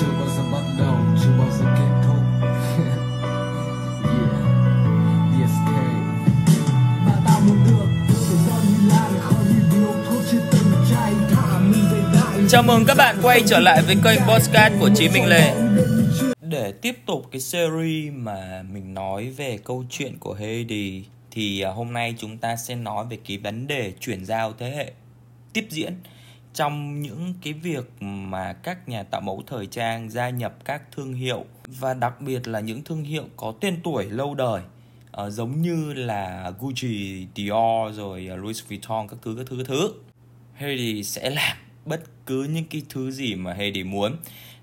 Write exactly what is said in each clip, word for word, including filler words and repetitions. chưa bao giờ bắt đầu, chưa bao giờ kết thúc. Yeah, yes okay. Và tao muốn được tự do như lan, khỏi như điếu thuốc trên từng chai, thả mình về đại. Chào mừng các bạn quay trở lại với kênh podcast của Chí Minh Lê. Để tiếp tục cái series mà mình nói về câu chuyện của Heidi, thì hôm nay chúng ta sẽ nói về cái vấn đề chuyển giao thế hệ, tiếp diễn trong những cái việc mà các nhà tạo mẫu thời trang gia nhập các thương hiệu, và đặc biệt là những thương hiệu có tên tuổi lâu đời, à, giống như là Gucci, Dior rồi Louis Vuitton các thứ các thứ các thứ. Heidi sẽ làm bất cứ những cái thứ gì mà Heidi muốn.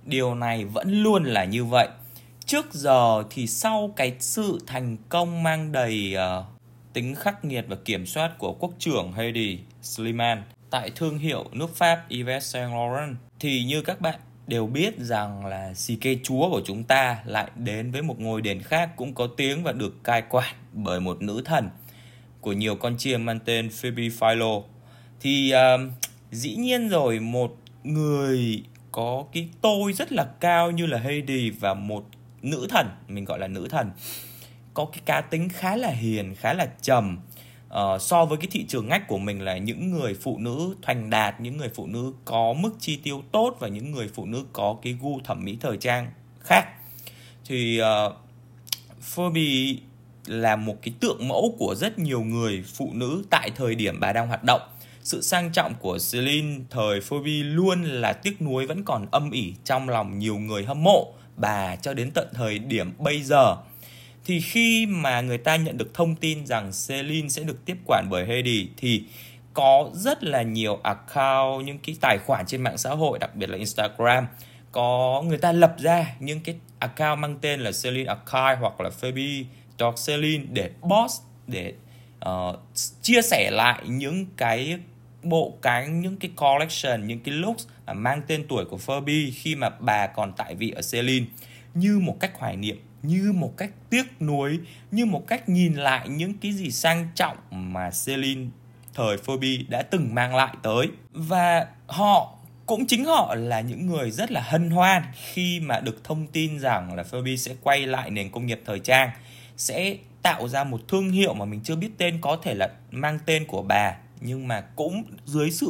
Điều này vẫn luôn là như vậy. Trước giờ thì sau cái sự thành công mang đầy uh, tính khắc nghiệt và kiểm soát của quốc trưởng Heidi Slimane tại thương hiệu nước Pháp Yves Saint Laurent, thì như các bạn đều biết rằng là xì cây chúa của chúng ta lại đến với một ngôi đền khác cũng có tiếng và được cai quản bởi một nữ thần của nhiều con chiên mang tên Phoebe Philo. Thì uh, dĩ nhiên rồi, một người có cái tôi rất là cao như là Heidi và một nữ thần, mình gọi là nữ thần, có cái cá tính khá là hiền, khá là trầm, uh, so với cái thị trường ngách của mình là những người phụ nữ thành đạt, những người phụ nữ có mức chi tiêu tốt và những người phụ nữ có cái gu thẩm mỹ thời trang khác. Thì uh, Phoebe là một cái tượng mẫu của rất nhiều người phụ nữ tại thời điểm bà đang hoạt động. Sự sang trọng của Celine thời Phoebe luôn là tiếc nuối vẫn còn âm ỉ trong lòng nhiều người hâm mộ bà cho đến tận thời điểm bây giờ. Thì khi mà người ta nhận được thông tin rằng Celine sẽ được tiếp quản bởi Heidi, thì có rất là nhiều account, những cái tài khoản trên mạng xã hội, đặc biệt là Instagram, có người ta lập ra những cái account mang tên là Celine Account hoặc là Phoebe Dog Celine để post, để uh, chia sẻ lại những cái bộ cánh, những cái collection, những cái looks mang tên tuổi của Phoebe khi mà bà còn tại vị ở Celine, như một cách hoài niệm, như một cách tiếc nuối, như một cách nhìn lại những cái gì sang trọng mà Celine thời Phoebe đã từng mang lại tới. Và họ, cũng chính họ là những người rất là hân hoan khi mà được thông tin rằng là Phoebe sẽ quay lại nền công nghiệp thời trang, sẽ tạo ra một thương hiệu mà mình chưa biết tên, có thể là mang tên của bà, nhưng mà cũng dưới sự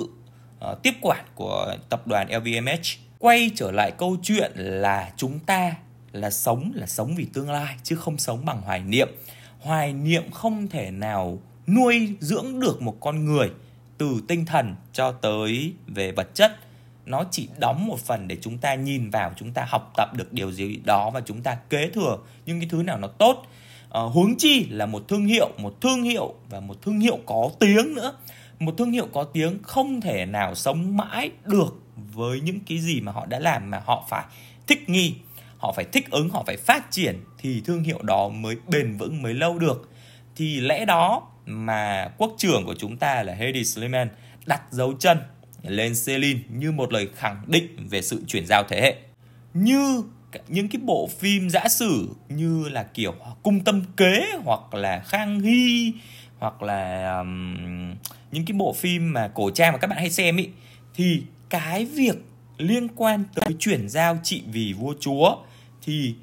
uh, tiếp quản của tập đoàn L V M H. Quay trở lại câu chuyện là chúng ta là sống, là sống vì tương lai chứ không sống bằng hoài niệm. Hoài niệm không thể nào nuôi dưỡng được một con người từ tinh thần cho tới về vật chất. Nó chỉ đóng một phần để chúng ta nhìn vào, chúng ta học tập được điều gì đó và chúng ta kế thừa những cái thứ nào nó tốt. Uh, huống chi là một thương hiệu, một thương hiệu và một thương hiệu có tiếng nữa. Một thương hiệu có tiếng không thể nào sống mãi được với những cái gì mà họ đã làm, mà họ phải thích nghi, họ phải thích ứng, họ phải phát triển thì thương hiệu đó mới bền vững, mới lâu được. Thì lẽ đó mà quốc trưởng của chúng ta là Heidi Slimane đặt dấu chân lên Celine như một lời khẳng định về sự chuyển giao thế hệ. Như những cái bộ phim giã sử như là kiểu Cung Tâm Kế hoặc là Khang Hy, hoặc là um, những cái bộ phim mà cổ trang mà các bạn hay xem ý, thì cái việc liên quan tới chuyển giao trị vì vua chúa thì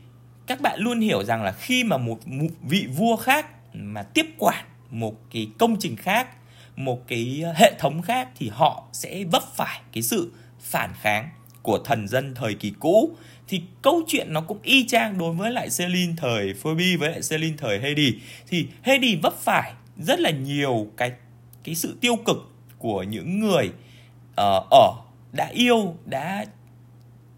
các bạn luôn hiểu rằng là khi mà một vị vua khác mà tiếp quản một cái công trình khác, một cái hệ thống khác, thì họ sẽ vấp phải cái sự phản kháng của thần dân thời kỳ cũ. Thì câu chuyện nó cũng y chang đối với lại Celine thời Phoebe với lại Celine thời Heidi. Thì Heidi vấp phải rất là nhiều cái, cái sự tiêu cực của những người uh, ở đã yêu, đã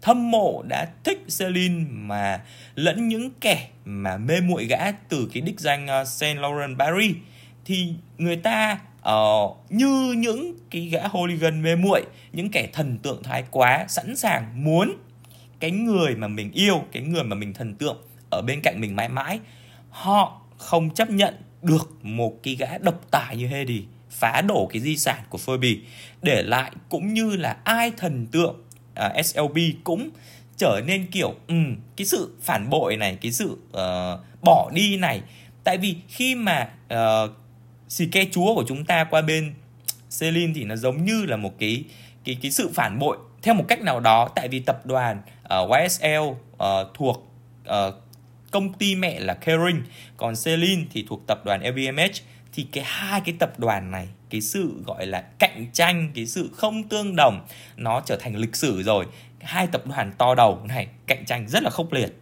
thâm mộ, đã thích Celine, mà lẫn những kẻ mà mê muội gã từ cái đích danh Saint Laurent Paris. Thì người ta uh, như những cái gã hooligan mê muội, những kẻ thần tượng thái quá, sẵn sàng muốn cái người mà mình yêu, cái người mà mình thần tượng ở bên cạnh mình mãi mãi. Họ không chấp nhận được một cái gã độc tài như Heidi phá đổ cái di sản của Phoebe để lại, cũng như là ai thần tượng uh, ét lờ pê cũng trở nên kiểu um, cái sự phản bội này, cái sự uh, bỏ đi này. Tại vì khi mà uh, xì ke chúa của chúng ta qua bên Celine thì nó giống như là một cái, cái, cái sự phản bội theo một cách nào đó, tại vì tập đoàn uh, Y S L uh, thuộc uh, công ty mẹ là Kering, còn Celine thì thuộc tập đoàn L V M H. Thì cái hai cái tập đoàn này, cái sự gọi là cạnh tranh, cái sự không tương đồng, nó trở thành lịch sử rồi. Hai tập đoàn to đầu này cạnh tranh rất là khốc liệt.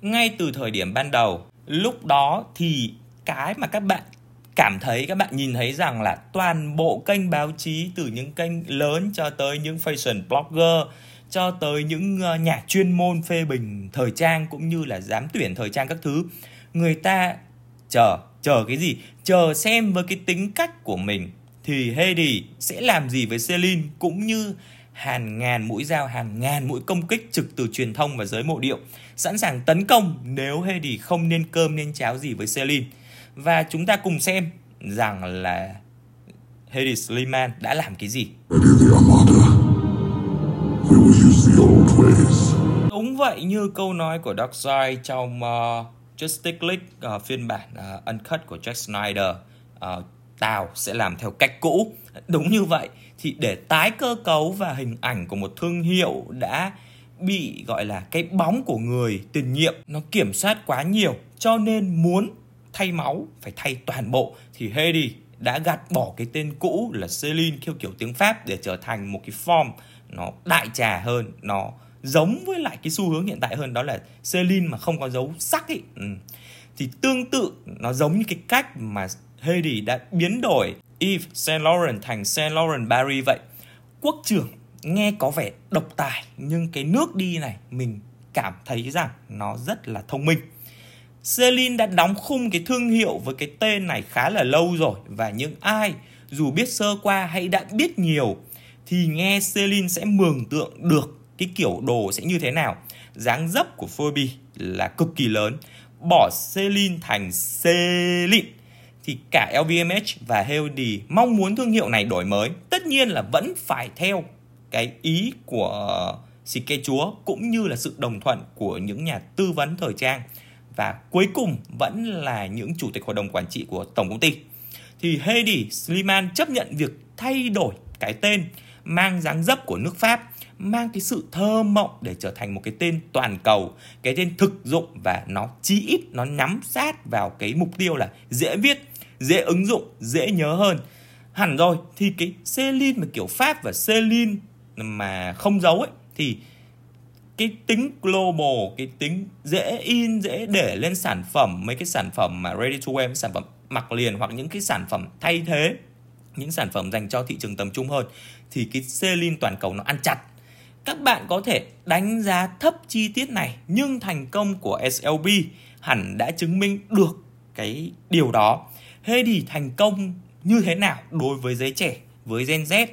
Ngay từ thời điểm ban đầu, lúc đó thì cái mà các bạn cảm thấy, các bạn nhìn thấy rằng là toàn bộ kênh báo chí, từ những kênh lớn cho tới những fashion blogger, cho tới những nhà chuyên môn phê bình thời trang cũng như là giám tuyển thời trang các thứ, người ta chờ, chờ cái gì? Chờ xem với cái tính cách của mình thì Heidi sẽ làm gì với Celine, cũng như hàng ngàn mũi dao, hàng ngàn mũi công kích trực từ truyền thông và giới mộ điệu, sẵn sàng tấn công nếu Heidi không nên cơm nên cháo gì với Celine. Và chúng ta cùng xem rằng là Heidi Slimane đã làm cái gì. Đúng vậy, như câu nói của Darkseid trong uh, Justice League, uh, phiên bản uh, uncut của Jack Snyder, uh, tao sẽ làm theo cách cũ. Đúng như vậy, thì để tái cơ cấu và hình ảnh của một thương hiệu đã bị gọi là cái bóng của người tiền nhiệm nó kiểm soát quá nhiều, cho nên muốn thay máu, phải thay toàn bộ, thì Heidi đã gạt bỏ cái tên cũ là Celine theo kiểu tiếng Pháp để trở thành một cái form nó đại trà hơn, nó giống với lại cái xu hướng hiện tại hơn, đó là Celine mà không có dấu sắc ấy. Ừ. Thì tương tự, nó giống như cái cách mà Heidi đã biến đổi Yves Saint Laurent thành Saint Laurent Paris vậy. Quốc trưởng nghe có vẻ độc tài, nhưng cái nước đi này mình cảm thấy rằng nó rất là thông minh. Celine đã đóng khung cái thương hiệu với cái tên này khá là lâu rồi, và những ai dù biết sơ qua hay đã biết nhiều thì nghe Celine sẽ mường tượng được cái kiểu đồ sẽ như thế nào. Dáng dấp của Phoebe là cực kỳ lớn, bỏ Celine thành Celine thì cả L V M H và Heidi mong muốn thương hiệu này đổi mới. Tất nhiên là vẫn phải theo cái ý của xì ke chúa cũng như là sự đồng thuận của những nhà tư vấn thời trang, và cuối cùng vẫn là những chủ tịch hội đồng quản trị của tổng công ty. Thì Heidi Slimane chấp nhận việc thay đổi cái tên, mang dáng dấp của nước Pháp, mang cái sự thơ mộng để trở thành một cái tên toàn cầu, cái tên thực dụng, và nó chí ít nó nhắm sát vào cái mục tiêu là dễ viết, dễ ứng dụng, dễ nhớ hơn. Hẳn rồi, thì cái Celine mà kiểu Pháp và Celine mà không giấu ấy, thì cái tính global, cái tính dễ in, dễ để lên sản phẩm, mấy cái sản phẩm mà ready to wear, sản phẩm mặc liền, hoặc những cái sản phẩm thay thế, những sản phẩm dành cho thị trường tầm trung hơn, thì cái Celine toàn cầu nó ăn chặt. Các bạn có thể đánh giá thấp chi tiết này, nhưng thành công của S L B hẳn đã chứng minh được cái điều đó. Heidi thành công như thế nào đối với giới trẻ, với Gen Z,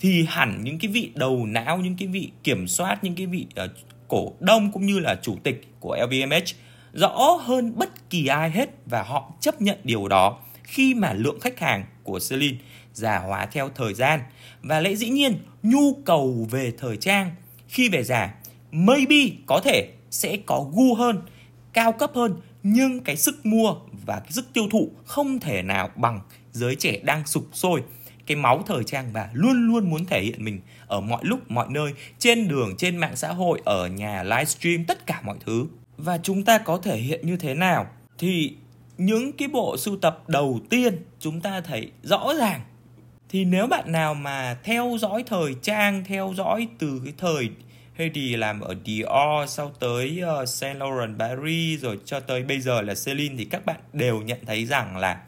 thì hẳn những cái vị đầu não, những cái vị kiểm soát, những cái vị uh, cổ đông cũng như là chủ tịch của L V M H rõ hơn bất kỳ ai hết, và họ chấp nhận điều đó khi mà lượng khách hàng của Celine già hóa theo thời gian. Và lẽ dĩ nhiên, nhu cầu về thời trang khi về già maybe có thể sẽ có gu hơn, cao cấp hơn, nhưng cái sức mua và cái sức tiêu thụ không thể nào bằng giới trẻ đang sục sôi cái máu thời trang và luôn luôn muốn thể hiện mình ở mọi lúc, mọi nơi, trên đường, trên mạng xã hội, ở nhà, livestream, tất cả mọi thứ. Và chúng ta có thể hiện như thế nào? Thì những cái bộ sưu tập đầu tiên chúng ta thấy rõ ràng. Thì nếu bạn nào mà theo dõi thời trang, theo dõi từ cái thời Heidi làm ở Dior, sau tới uh, Saint Laurent Paris, rồi cho tới bây giờ là Celine, thì các bạn đều nhận thấy rằng là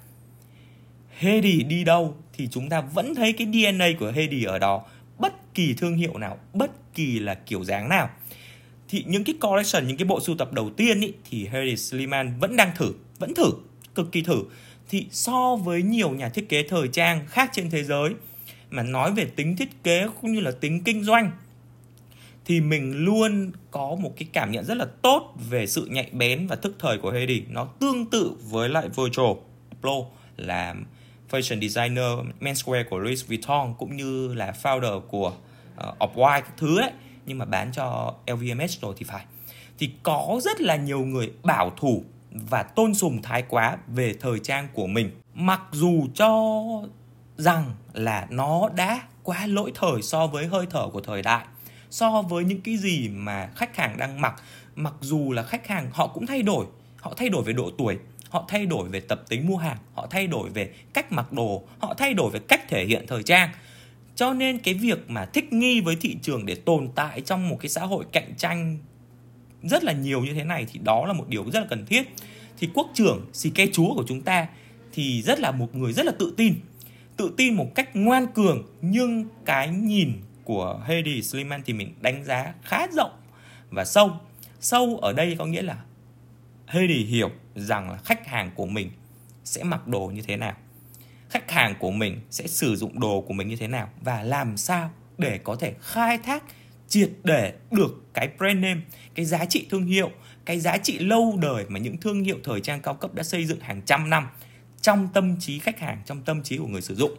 Heidi đi đâu thì chúng ta vẫn thấy cái D N A của Heidi ở đó. Bất kỳ thương hiệu nào, bất kỳ là kiểu dáng nào, thì những cái collection, những cái bộ sưu tập đầu tiên ý, thì Heidi Slimane vẫn đang thử, vẫn thử, cực kỳ thử. Thì so với nhiều nhà thiết kế thời trang khác trên thế giới mà nói về tính thiết kế cũng như là tính kinh doanh, thì mình luôn có một cái cảm nhận rất là tốt về sự nhạy bén và thức thời của Heidi. Nó tương tự với lại Virgil là fashion designer menswear của Louis Vuitton, cũng như là founder của uh, Off-White các thứ đấy, nhưng mà bán cho L V M H rồi thì phải. Thì có rất là nhiều người bảo thủ và tôn sùng thái quá về thời trang của mình, mặc dù cho rằng là nó đã quá lỗi thời so với hơi thở của thời đại, so với những cái gì mà khách hàng đang mặc. Mặc dù là khách hàng họ cũng thay đổi, họ thay đổi về độ tuổi, họ thay đổi về tập tính mua hàng, họ thay đổi về cách mặc đồ, họ thay đổi về cách thể hiện thời trang. Cho nên cái việc mà thích nghi với thị trường để tồn tại trong một cái xã hội cạnh tranh rất là nhiều như thế này thì đó là một điều rất là cần thiết. Thì quốc trưởng xì ke chúa của chúng ta thì rất là một người rất là tự tin, tự tin một cách ngoan cường, nhưng cái nhìn của Heidi Slimane thì mình đánh giá khá rộng và sâu. Sâu ở đây có nghĩa là Heidi hiểu rằng là khách hàng của mình sẽ mặc đồ như thế nào, khách hàng của mình sẽ sử dụng đồ của mình như thế nào, và làm sao để có thể khai thác triệt để được cái brand name, cái giá trị thương hiệu, cái giá trị lâu đời mà những thương hiệu thời trang cao cấp đã xây dựng hàng trăm năm trong tâm trí khách hàng, trong tâm trí của người sử dụng.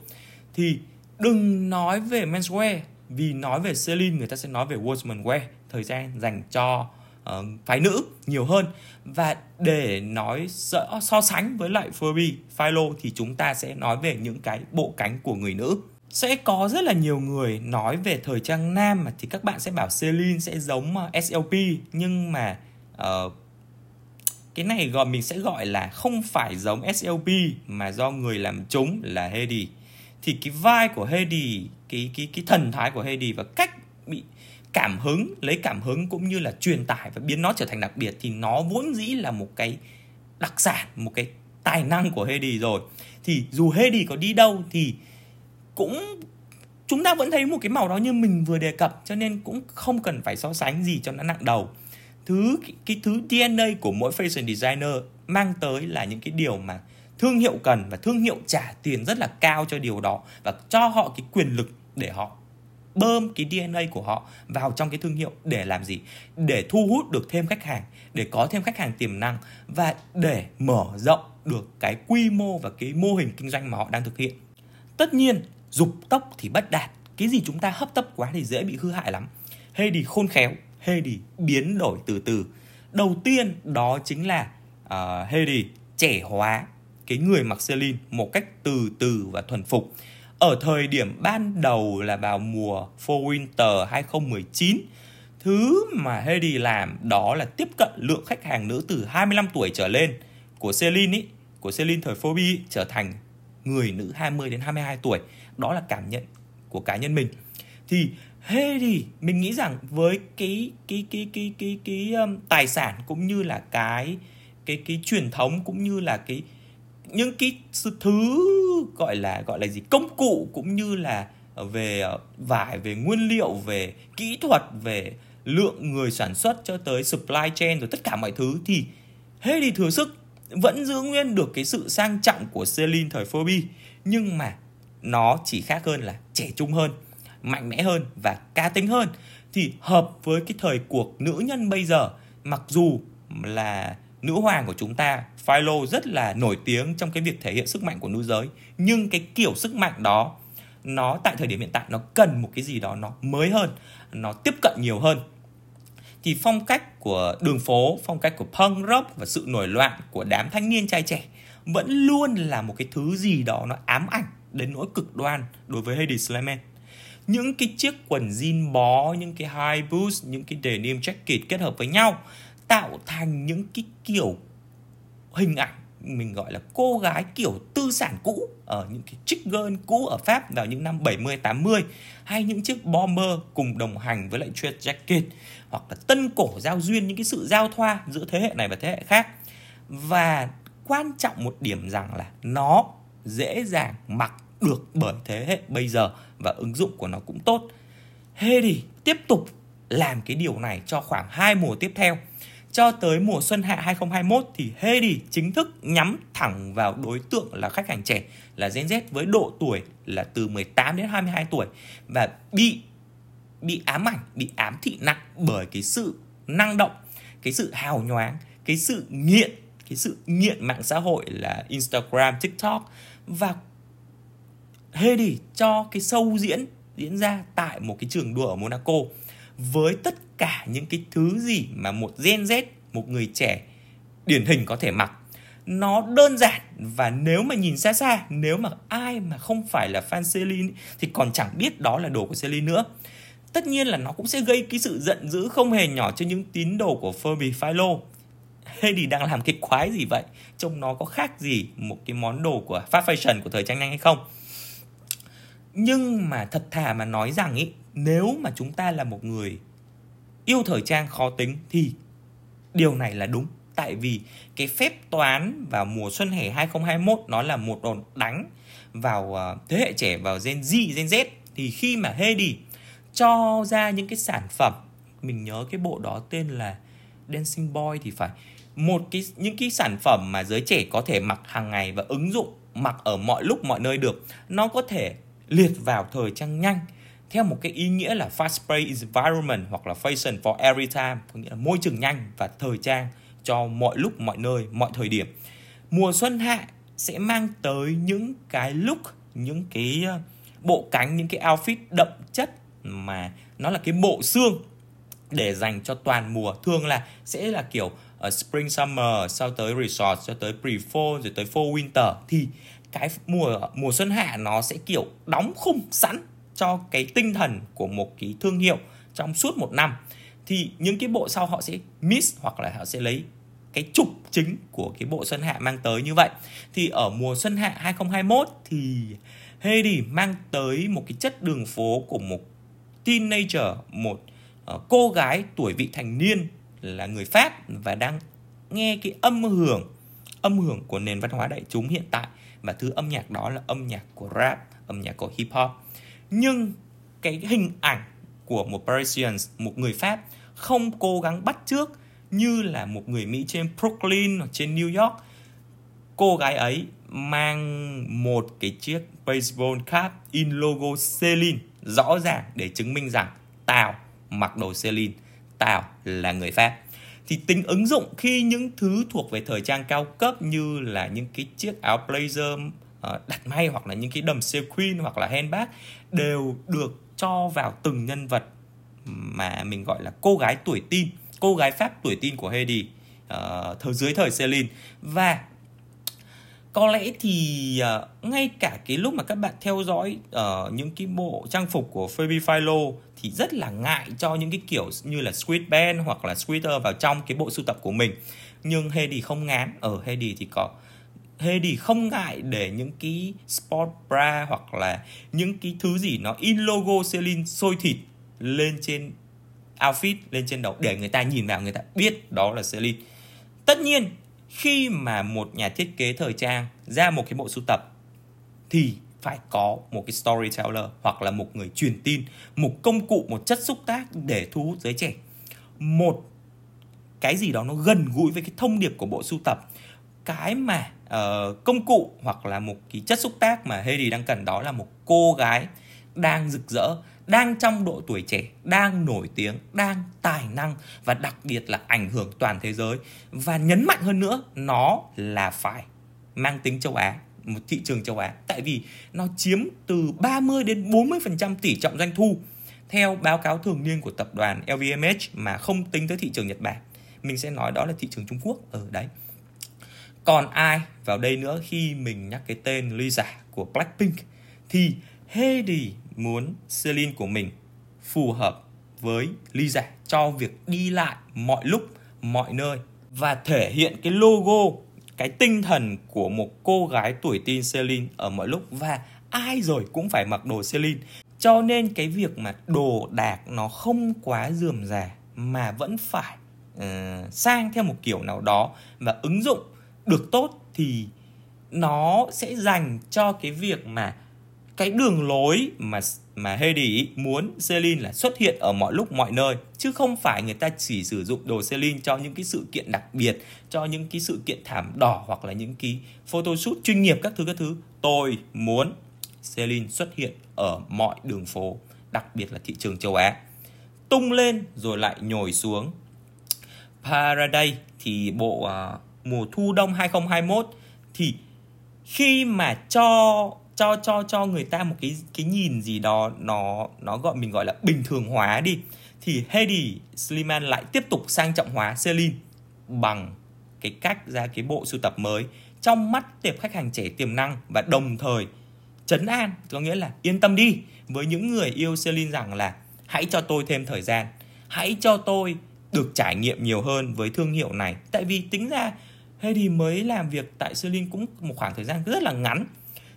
Thì đừng nói về menswear, vì nói về Celine người ta sẽ nói về women's wear, thời trang dành cho uh, phái nữ nhiều hơn. Và để nói so, so sánh với lại Phoebe Philo thì chúng ta sẽ nói về những cái bộ cánh của người nữ. Sẽ có rất là nhiều người nói về thời trang nam mà thì các bạn sẽ bảo Celine sẽ giống ét lờ pê, nhưng mà uh, cái này gọi mình sẽ gọi là không phải giống ét lờ pê mà do người làm chúng là Heidi. Thì cái vai của Heidi, cái cái cái thần thái của Heidi và cách bị cảm hứng, lấy cảm hứng cũng như là truyền tải và biến nó trở thành đặc biệt thì nó vốn dĩ là một cái đặc sản, một cái tài năng của Heidi rồi. Thì dù Heidi có đi đâu thì cũng chúng ta vẫn thấy một cái màu đó như mình vừa đề cập, cho nên cũng không cần phải so sánh gì cho nó nặng đầu. Thứ cái thứ đê en a của mỗi fashion designer mang tới là những cái điều mà thương hiệu cần, và thương hiệu trả tiền rất là cao cho điều đó và cho họ cái quyền lực để họ bơm cái đê en a của họ vào trong cái thương hiệu để làm gì? Để thu hút được thêm khách hàng, để có thêm khách hàng tiềm năng và để mở rộng được cái quy mô và cái mô hình kinh doanh mà họ đang thực hiện. Tất nhiên, dục tốc thì bất đạt, cái gì chúng ta hấp tấp quá thì dễ bị hư hại lắm. Heidi khôn khéo, Heidi biến đổi từ từ. Đầu tiên đó chính là uh, Heidi trẻ hóa cái người mặc Celine một cách từ từ và thuần phục. Ở thời điểm ban đầu là vào mùa Fall Winter hai không một chín, thứ mà Heidi làm đó là tiếp cận lượng khách hàng nữ từ hai mươi lăm tuổi trở lên của Celine ý, của Celine thời Phoebe ý, trở thành người nữ hai mươi đến hai mươi hai tuổi. Đó là cảm nhận của cá nhân mình. Thì Heidi mình nghĩ rằng với cái cái cái cái cái cái, cái um, tài sản cũng như là cái cái cái truyền thống cũng như là cái những cái thứ gọi là gọi là gì công cụ cũng như là về vải, về nguyên liệu, về kỹ thuật, về lượng người sản xuất cho tới supply chain rồi tất cả mọi thứ, thì Heidi thừa sức vẫn giữ nguyên được cái sự sang trọng của Celine thời Phoebe, nhưng mà nó chỉ khác hơn là trẻ trung hơn, mạnh mẽ hơn và cá tính hơn, thì hợp với cái thời cuộc nữ nhân bây giờ. Mặc dù là nữ hoàng của chúng ta Philo rất là nổi tiếng trong cái việc thể hiện sức mạnh của nữ giới, nhưng cái kiểu sức mạnh đó nó tại thời điểm hiện tại nó cần một cái gì đó nó mới hơn, nó tiếp cận nhiều hơn. Thì phong cách của đường phố, phong cách của punk rock và sự nổi loạn của đám thanh niên trai trẻ vẫn luôn là một cái thứ gì đó nó ám ảnh đến nỗi cực đoan đối với Heidi Slimane. Những cái chiếc quần jean bó, những cái high boots, những cái denim jacket kết hợp với nhau tạo thành những cái kiểu hình ảnh mình gọi là cô gái kiểu tư sản cũ, ở những cái chic girl cũ ở Pháp vào những năm bảy mươi tám mươi, hay những chiếc bomber cùng đồng hành với lại tweed jacket, hoặc là tân cổ giao duyên, những cái sự giao thoa giữa thế hệ này và thế hệ khác. Và quan trọng một điểm rằng là nó dễ dàng mặc được bởi thế hệ bây giờ và ứng dụng của nó cũng tốt. Heidi tiếp tục làm cái điều này cho khoảng hai mùa tiếp theo. Cho tới mùa xuân hạ hai không hai mốt thì Heidi chính thức nhắm thẳng vào đối tượng là khách hàng trẻ, là Gen Z với độ tuổi là từ mười tám đến hai mươi hai tuổi, và bị bị ám ảnh, bị ám thị nặng bởi cái sự năng động, cái sự hào nhoáng, cái sự nghiện, cái sự nghiện mạng xã hội là Instagram, TikTok. Và Heidi cho cái show diễn diễn ra tại một cái trường đua ở Monaco với tất cả những cái thứ gì mà một Gen Z, một người trẻ điển hình có thể mặc. Nó đơn giản, và nếu mà nhìn xa xa, nếu mà ai mà không phải là fan Celine thì còn chẳng biết đó là đồ của Celine nữa. tất nhiên là nó cũng sẽ gây cái sự giận dữ không hề nhỏ cho những tín đồ của Phoebe Philo. Heidi đang làm cái quái gì vậy? Trông nó có khác gì một cái món đồ của fast fashion, của thời trang nhanh hay không? Nhưng mà thật thà mà nói rằng ý, nếu mà chúng ta là một người yêu thời trang khó tính thì điều này là đúng. Tại vì cái phép toán vào mùa xuân hè hai không hai mốt nó là một đòn đánh vào thế hệ trẻ, vào Gen Z, Gen Z. Thì khi mà Heidi cho ra những cái sản phẩm, mình nhớ cái bộ đó tên là Dancing Boy thì phải, một cái những cái sản phẩm mà giới trẻ có thể mặc hàng ngày và ứng dụng, mặc ở mọi lúc mọi nơi được, nó có thể liệt vào thời trang nhanh theo một cái ý nghĩa là fast paced environment hoặc là fashion for every time, có nghĩa là môi trường nhanh và thời trang cho mọi lúc mọi nơi, mọi thời điểm. Mùa xuân hạ sẽ mang tới những cái look, những cái bộ cánh, những cái outfit đậm chất mà nó là cái bộ xương để dành cho toàn mùa. Thường là sẽ là kiểu uh, spring summer, sau tới resort, sau tới pre-fall, rồi tới fall winter. Thì cái mùa mùa xuân hạ nó sẽ kiểu đóng khung sẵn cho cái tinh thần của một cái thương hiệu trong suốt một năm. Thì những cái bộ sau họ sẽ mix, hoặc là họ sẽ lấy cái trục chính của cái bộ xuân hạ mang tới như vậy. Thì ở mùa xuân hạ hai không hai mốt thì Heidi mang tới một cái chất đường phố của một teenager, một uh, cô gái tuổi vị thành niên là người Pháp và đang nghe cái âm hưởng, âm hưởng của nền văn hóa đại chúng hiện tại. Và thứ âm nhạc đó là âm nhạc của rap, âm nhạc của hip hop. Nhưng cái hình ảnh của một Parisian, một người Pháp, không cố gắng bắt chước như là một người Mỹ trên Brooklyn hoặc trên New York. Cô gái ấy mang một cái chiếc baseball cap in logo Celine, rõ ràng để chứng minh rằng tao mặc đồ Celine, tao là người Pháp. Thì tính ứng dụng khi những thứ thuộc về thời trang cao cấp như là những cái chiếc áo blazer đặt may, hoặc là những cái đầm sequin, hoặc là handbag đều được cho vào từng nhân vật mà mình gọi là cô gái tuổi teen, cô gái Pháp tuổi teen của Heidi uh, dưới thời Celine. Và có lẽ thì uh, ngay cả cái lúc mà các bạn theo dõi uh, những cái bộ trang phục của Phoebe Philo thì rất là ngại cho những cái kiểu như là sweatband hoặc là sweater vào trong cái bộ sưu tập của mình. Nhưng Heidi không ngán. Ở Heidi thì có Heidi không ngại để những cái sport bra hoặc là những cái thứ gì nó in logo Celine sôi thịt lên trên outfit, lên trên đầu, để người ta nhìn vào người ta biết đó là Celine. Tất nhiên khi mà một nhà thiết kế thời trang ra một cái bộ sưu tập thì phải có một cái storyteller, hoặc là một người truyền tin, một công cụ, một chất xúc tác để thu hút giới trẻ, một cái gì đó nó gần gũi với cái thông điệp của bộ sưu tập. Cái mà uh, công cụ hoặc là một cái chất xúc tác mà Heidi đang cần đó là một cô gái đang rực rỡ, đang trong độ tuổi trẻ, đang nổi tiếng, đang tài năng và đặc biệt là ảnh hưởng toàn thế giới. Và nhấn mạnh hơn nữa, nó là phải mang tính châu Á, một thị trường châu Á. Tại vì nó chiếm từ ba mươi đến bốn mươi phần trăm tỷ trọng doanh thu theo báo cáo thường niên của tập đoàn L V M H, mà không tính tới thị trường Nhật Bản. Mình sẽ nói đó là thị trường Trung Quốc ở đấy. Còn ai vào đây nữa khi mình nhắc cái tên Lisa của Blackpink, thì Heidi muốn Celine của mình phù hợp với Lisa cho việc đi lại mọi lúc, mọi nơi, và thể hiện cái logo, cái tinh thần của một cô gái tuổi teen Celine ở mọi lúc. Và ai rồi cũng phải mặc đồ Celine. Cho nên cái việc mà đồ đạc nó không quá rườm rà mà vẫn phải uh, sang theo một kiểu nào đó và ứng dụng được tốt, thì nó sẽ dành cho cái việc mà cái đường lối mà, mà Heidi muốn Celine là xuất hiện ở mọi lúc mọi nơi. Chứ không phải người ta chỉ sử dụng đồ Celine cho những cái sự kiện đặc biệt, cho những cái sự kiện thảm đỏ hoặc là những cái photoshoot chuyên nghiệp các thứ các thứ. Tôi muốn Celine xuất hiện ở mọi đường phố, đặc biệt là thị trường châu Á. Tung lên rồi lại nhồi xuống. Prada thì bộ uh, mùa thu đông hai không hai mốt thì khi mà cho cho cho cho người ta một cái cái nhìn gì đó nó nó gọi mình gọi là bình thường hóa đi, thì Heidi Slimane lại tiếp tục sang trọng hóa Celine bằng cái cách ra cái bộ sưu tập mới trong mắt tệp khách hàng trẻ tiềm năng, và đồng thời trấn an, có nghĩa là yên tâm đi với những người yêu Celine rằng là Hãy cho tôi thêm thời gian, hãy cho tôi được trải nghiệm nhiều hơn với thương hiệu này. Tại vì tính ra Heidi mới làm việc tại Celine cũng một khoảng thời gian rất là ngắn.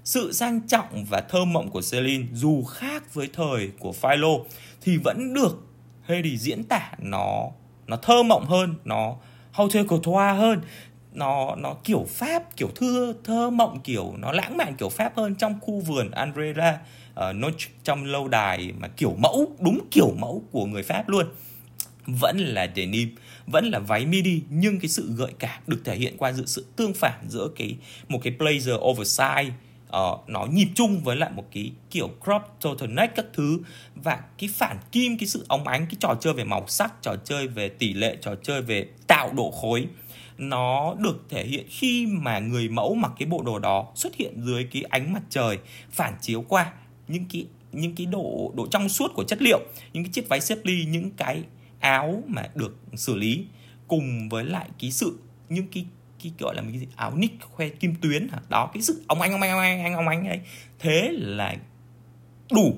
Sự sang trọng và thơ mộng của Celine dù khác với thời của Philo thì vẫn được Heidi diễn tả nó nó thơ mộng hơn, nó haute couture hơn, nó nó kiểu Pháp, kiểu thơ thơ mộng, kiểu nó lãng mạn kiểu Pháp hơn trong khu vườn Andrea uh, Notch, trong lâu đài mà kiểu mẫu, đúng kiểu mẫu của người Pháp luôn. Vẫn là denim, vẫn là váy midi, nhưng cái sự gợi cảm được thể hiện qua sự sự tương phản giữa cái một cái blazer oversize uh, nó nhịp chung với lại một cái kiểu crop turtleneck các thứ, và cái phản kim, cái sự óng ánh, cái trò chơi về màu sắc, trò chơi về tỷ lệ, trò chơi về tạo độ khối, nó được thể hiện khi mà người mẫu mặc cái bộ đồ đó xuất hiện dưới cái ánh mặt trời phản chiếu qua những cái những cái độ độ trong suốt của chất liệu, những cái chiếc váy xếp ly, những cái áo mà được xử lý cùng với lại cái sự những cái cái gọi là cái gì? Áo nick khoe kim tuyến hả? Đó, cái sự óng ánh óng ánh óng ánh óng ánh ấy, thế là đủ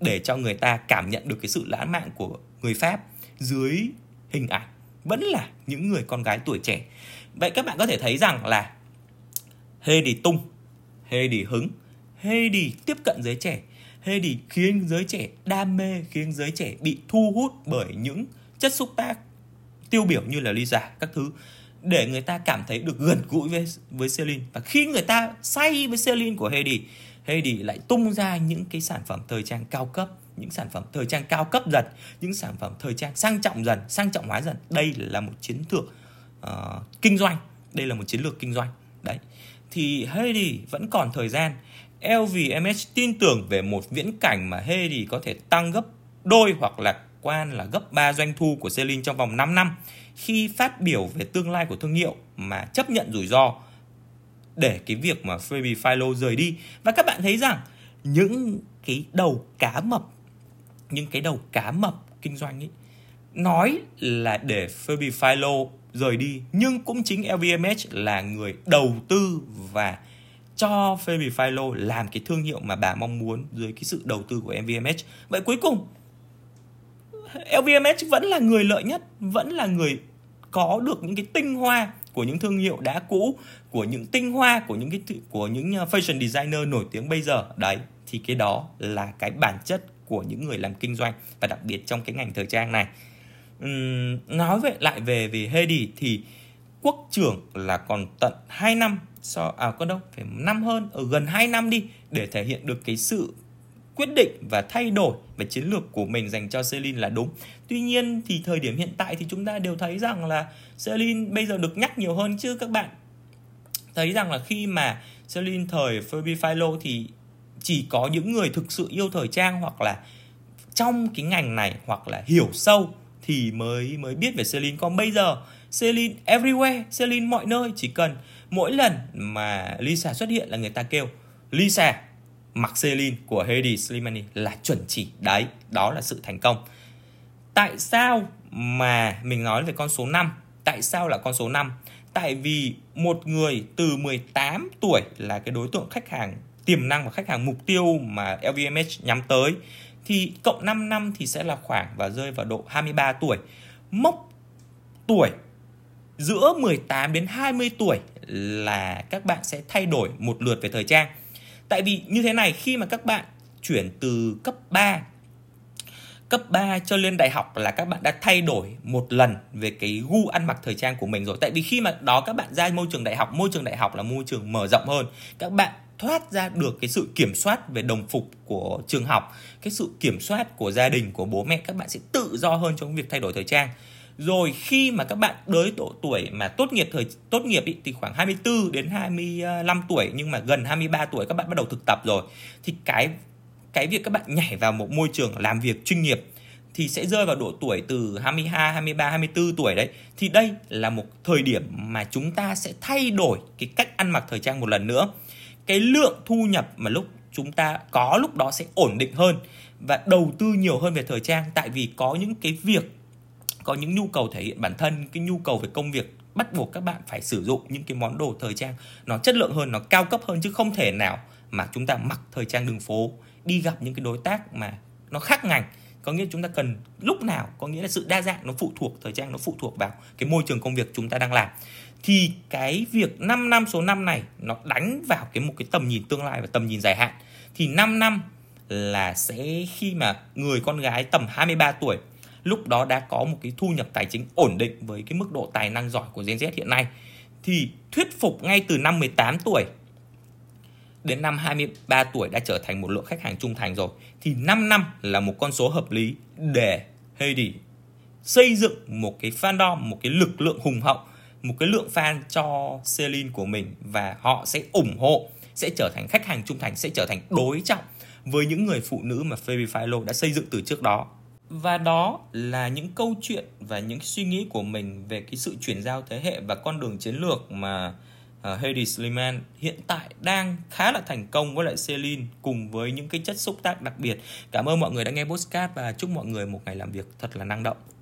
để cho người ta cảm nhận được cái sự lãng mạn của người Pháp dưới hình ảnh vẫn là những người con gái tuổi trẻ. Vậy các bạn có thể thấy rằng là Heidi tung, Heidi hứng, Heidi tiếp cận giới trẻ, Heidi khiến giới trẻ đam mê, khiến giới trẻ bị thu hút bởi những chất xúc tác tiêu biểu như là Lisa các thứ, để người ta cảm thấy được gần gũi với, với Celine. Và khi người ta say với Celine của Heidi, Heidi lại tung ra những cái sản phẩm thời trang cao cấp, những sản phẩm thời trang cao cấp dần, những sản phẩm thời trang sang trọng dần, sang trọng hóa dần. Đây là một chiến lược uh, kinh doanh, đây là một chiến lược kinh doanh. Đấy. Thì Heidi vẫn còn thời gian. lờ vê em hát tin tưởng về một viễn cảnh mà Heidi có thể tăng gấp đôi hoặc lạc quan là gấp ba doanh thu của Celine trong vòng năm năm khi phát biểu về tương lai của thương hiệu mà chấp nhận rủi ro để cái việc mà Phoebe Philo rời đi. Và các bạn thấy rằng những cái đầu cá mập, những cái đầu cá mập kinh doanh ấy, nói là để Phoebe Philo rời đi, nhưng cũng chính lờ vê em hát là người đầu tư và cho Phoebe Philo làm cái thương hiệu mà bà mong muốn dưới cái sự đầu tư của lờ vê em hát. Vậy cuối cùng lờ vê em hát vẫn là người lợi nhất, vẫn là người có được những cái tinh hoa của những thương hiệu đã cũ, của những tinh hoa của những cái của những fashion designer nổi tiếng bây giờ. Đấy, thì cái đó là cái bản chất của những người làm kinh doanh, và đặc biệt trong cái ngành thời trang này. Uhm, nói vậy lại về về Heidi thì quốc trưởng là còn tận hai năm, so à có đâu phải năm hơn, ở gần hai năm đi, để thể hiện được cái sự quyết định và thay đổi về chiến lược của mình dành cho Celine là đúng. Tuy nhiên thì thời điểm hiện tại thì chúng ta đều thấy rằng là Celine bây giờ được nhắc nhiều hơn, chứ các bạn thấy rằng là khi mà Celine thời Phoebe Philo thì chỉ có những người thực sự yêu thời trang hoặc là trong cái ngành này hoặc là hiểu sâu thì mới mới biết về Celine. Còn bây giờ Celine everywhere, Celine mọi nơi, chỉ cần mỗi lần mà Lisa xuất hiện là người ta kêu Lisa mặc Celine của Heidi Slimane là chuẩn chỉ. Đấy, đó là sự thành công. Tại sao mà mình nói về con số năm? Tại sao là con số năm? Tại vì một người từ mười tám tuổi là cái đối tượng khách hàng tiềm năng và khách hàng mục tiêu mà lờ vê em hát nhắm tới, thì cộng năm năm thì sẽ là khoảng và rơi vào độ hai mươi ba tuổi. Mốc tuổi giữa mười tám đến hai mươi tuổi là các bạn sẽ thay đổi một lượt về thời trang. Tại vì như thế này, khi mà các bạn chuyển từ cấp ba cho lên đại học là các bạn đã thay đổi một lần về cái gu ăn mặc thời trang của mình rồi. Tại vì khi mà đó các bạn ra môi trường đại học, môi trường đại học là môi trường mở rộng hơn, các bạn thoát ra được cái sự kiểm soát về đồng phục của trường học, cái sự kiểm soát của gia đình, của bố mẹ, các bạn sẽ tự do hơn trong việc thay đổi thời trang. Rồi khi mà các bạn tới độ tuổi mà tốt nghiệp thời tốt nghiệp ý, thì khoảng hai mươi tư đến hai mươi lăm tuổi, nhưng mà gần hai mươi ba tuổi các bạn bắt đầu thực tập rồi, thì cái cái việc các bạn nhảy vào một môi trường làm việc chuyên nghiệp thì sẽ rơi vào độ tuổi từ hai mươi hai, hai mươi ba, hai mươi tư tuổi đấy. Thì đây là một thời điểm mà chúng ta sẽ thay đổi cái cách ăn mặc thời trang một lần nữa. Cái lượng thu nhập mà lúc chúng ta có lúc đó sẽ ổn định hơn và đầu tư nhiều hơn về thời trang, tại vì có những cái việc, có những nhu cầu thể hiện bản thân, cái nhu cầu về công việc bắt buộc các bạn phải sử dụng những cái món đồ thời trang nó chất lượng hơn, nó cao cấp hơn, chứ không thể nào mà chúng ta mặc thời trang đường phố đi gặp những cái đối tác mà nó khác ngành Có nghĩa chúng ta cần lúc nào, có nghĩa là sự đa dạng nó phụ thuộc, thời trang nó phụ thuộc vào cái môi trường công việc chúng ta đang làm. Thì cái việc năm năm, số năm này nó đánh vào cái một cái tầm nhìn tương lai và tầm nhìn dài hạn. Thì năm năm là sẽ khi mà người con gái tầm hai mươi ba tuổi lúc đó đã có một cái thu nhập tài chính ổn định với cái mức độ tài năng giỏi của Gen Z hiện nay, thì thuyết phục ngay từ năm mười tám tuổi đến năm hai mươi ba tuổi đã trở thành một lượng khách hàng trung thành rồi. Thì năm năm là một con số hợp lý để Heidi xây dựng một cái fandom, một cái lực lượng hùng hậu, một cái lượng fan cho Celine của mình, và họ sẽ ủng hộ, sẽ trở thành khách hàng trung thành, sẽ trở thành đối trọng với những người phụ nữ mà Phoebe Philo đã xây dựng từ trước đó. Và đó là những câu chuyện và những suy nghĩ của mình về cái sự chuyển giao thế hệ và con đường chiến lược mà uh, Heidi Slimane hiện tại đang khá là thành công với lại Celine, cùng với những cái chất xúc tác đặc biệt. Cảm ơn mọi người đã nghe podcast và chúc mọi người một ngày làm việc thật là năng động.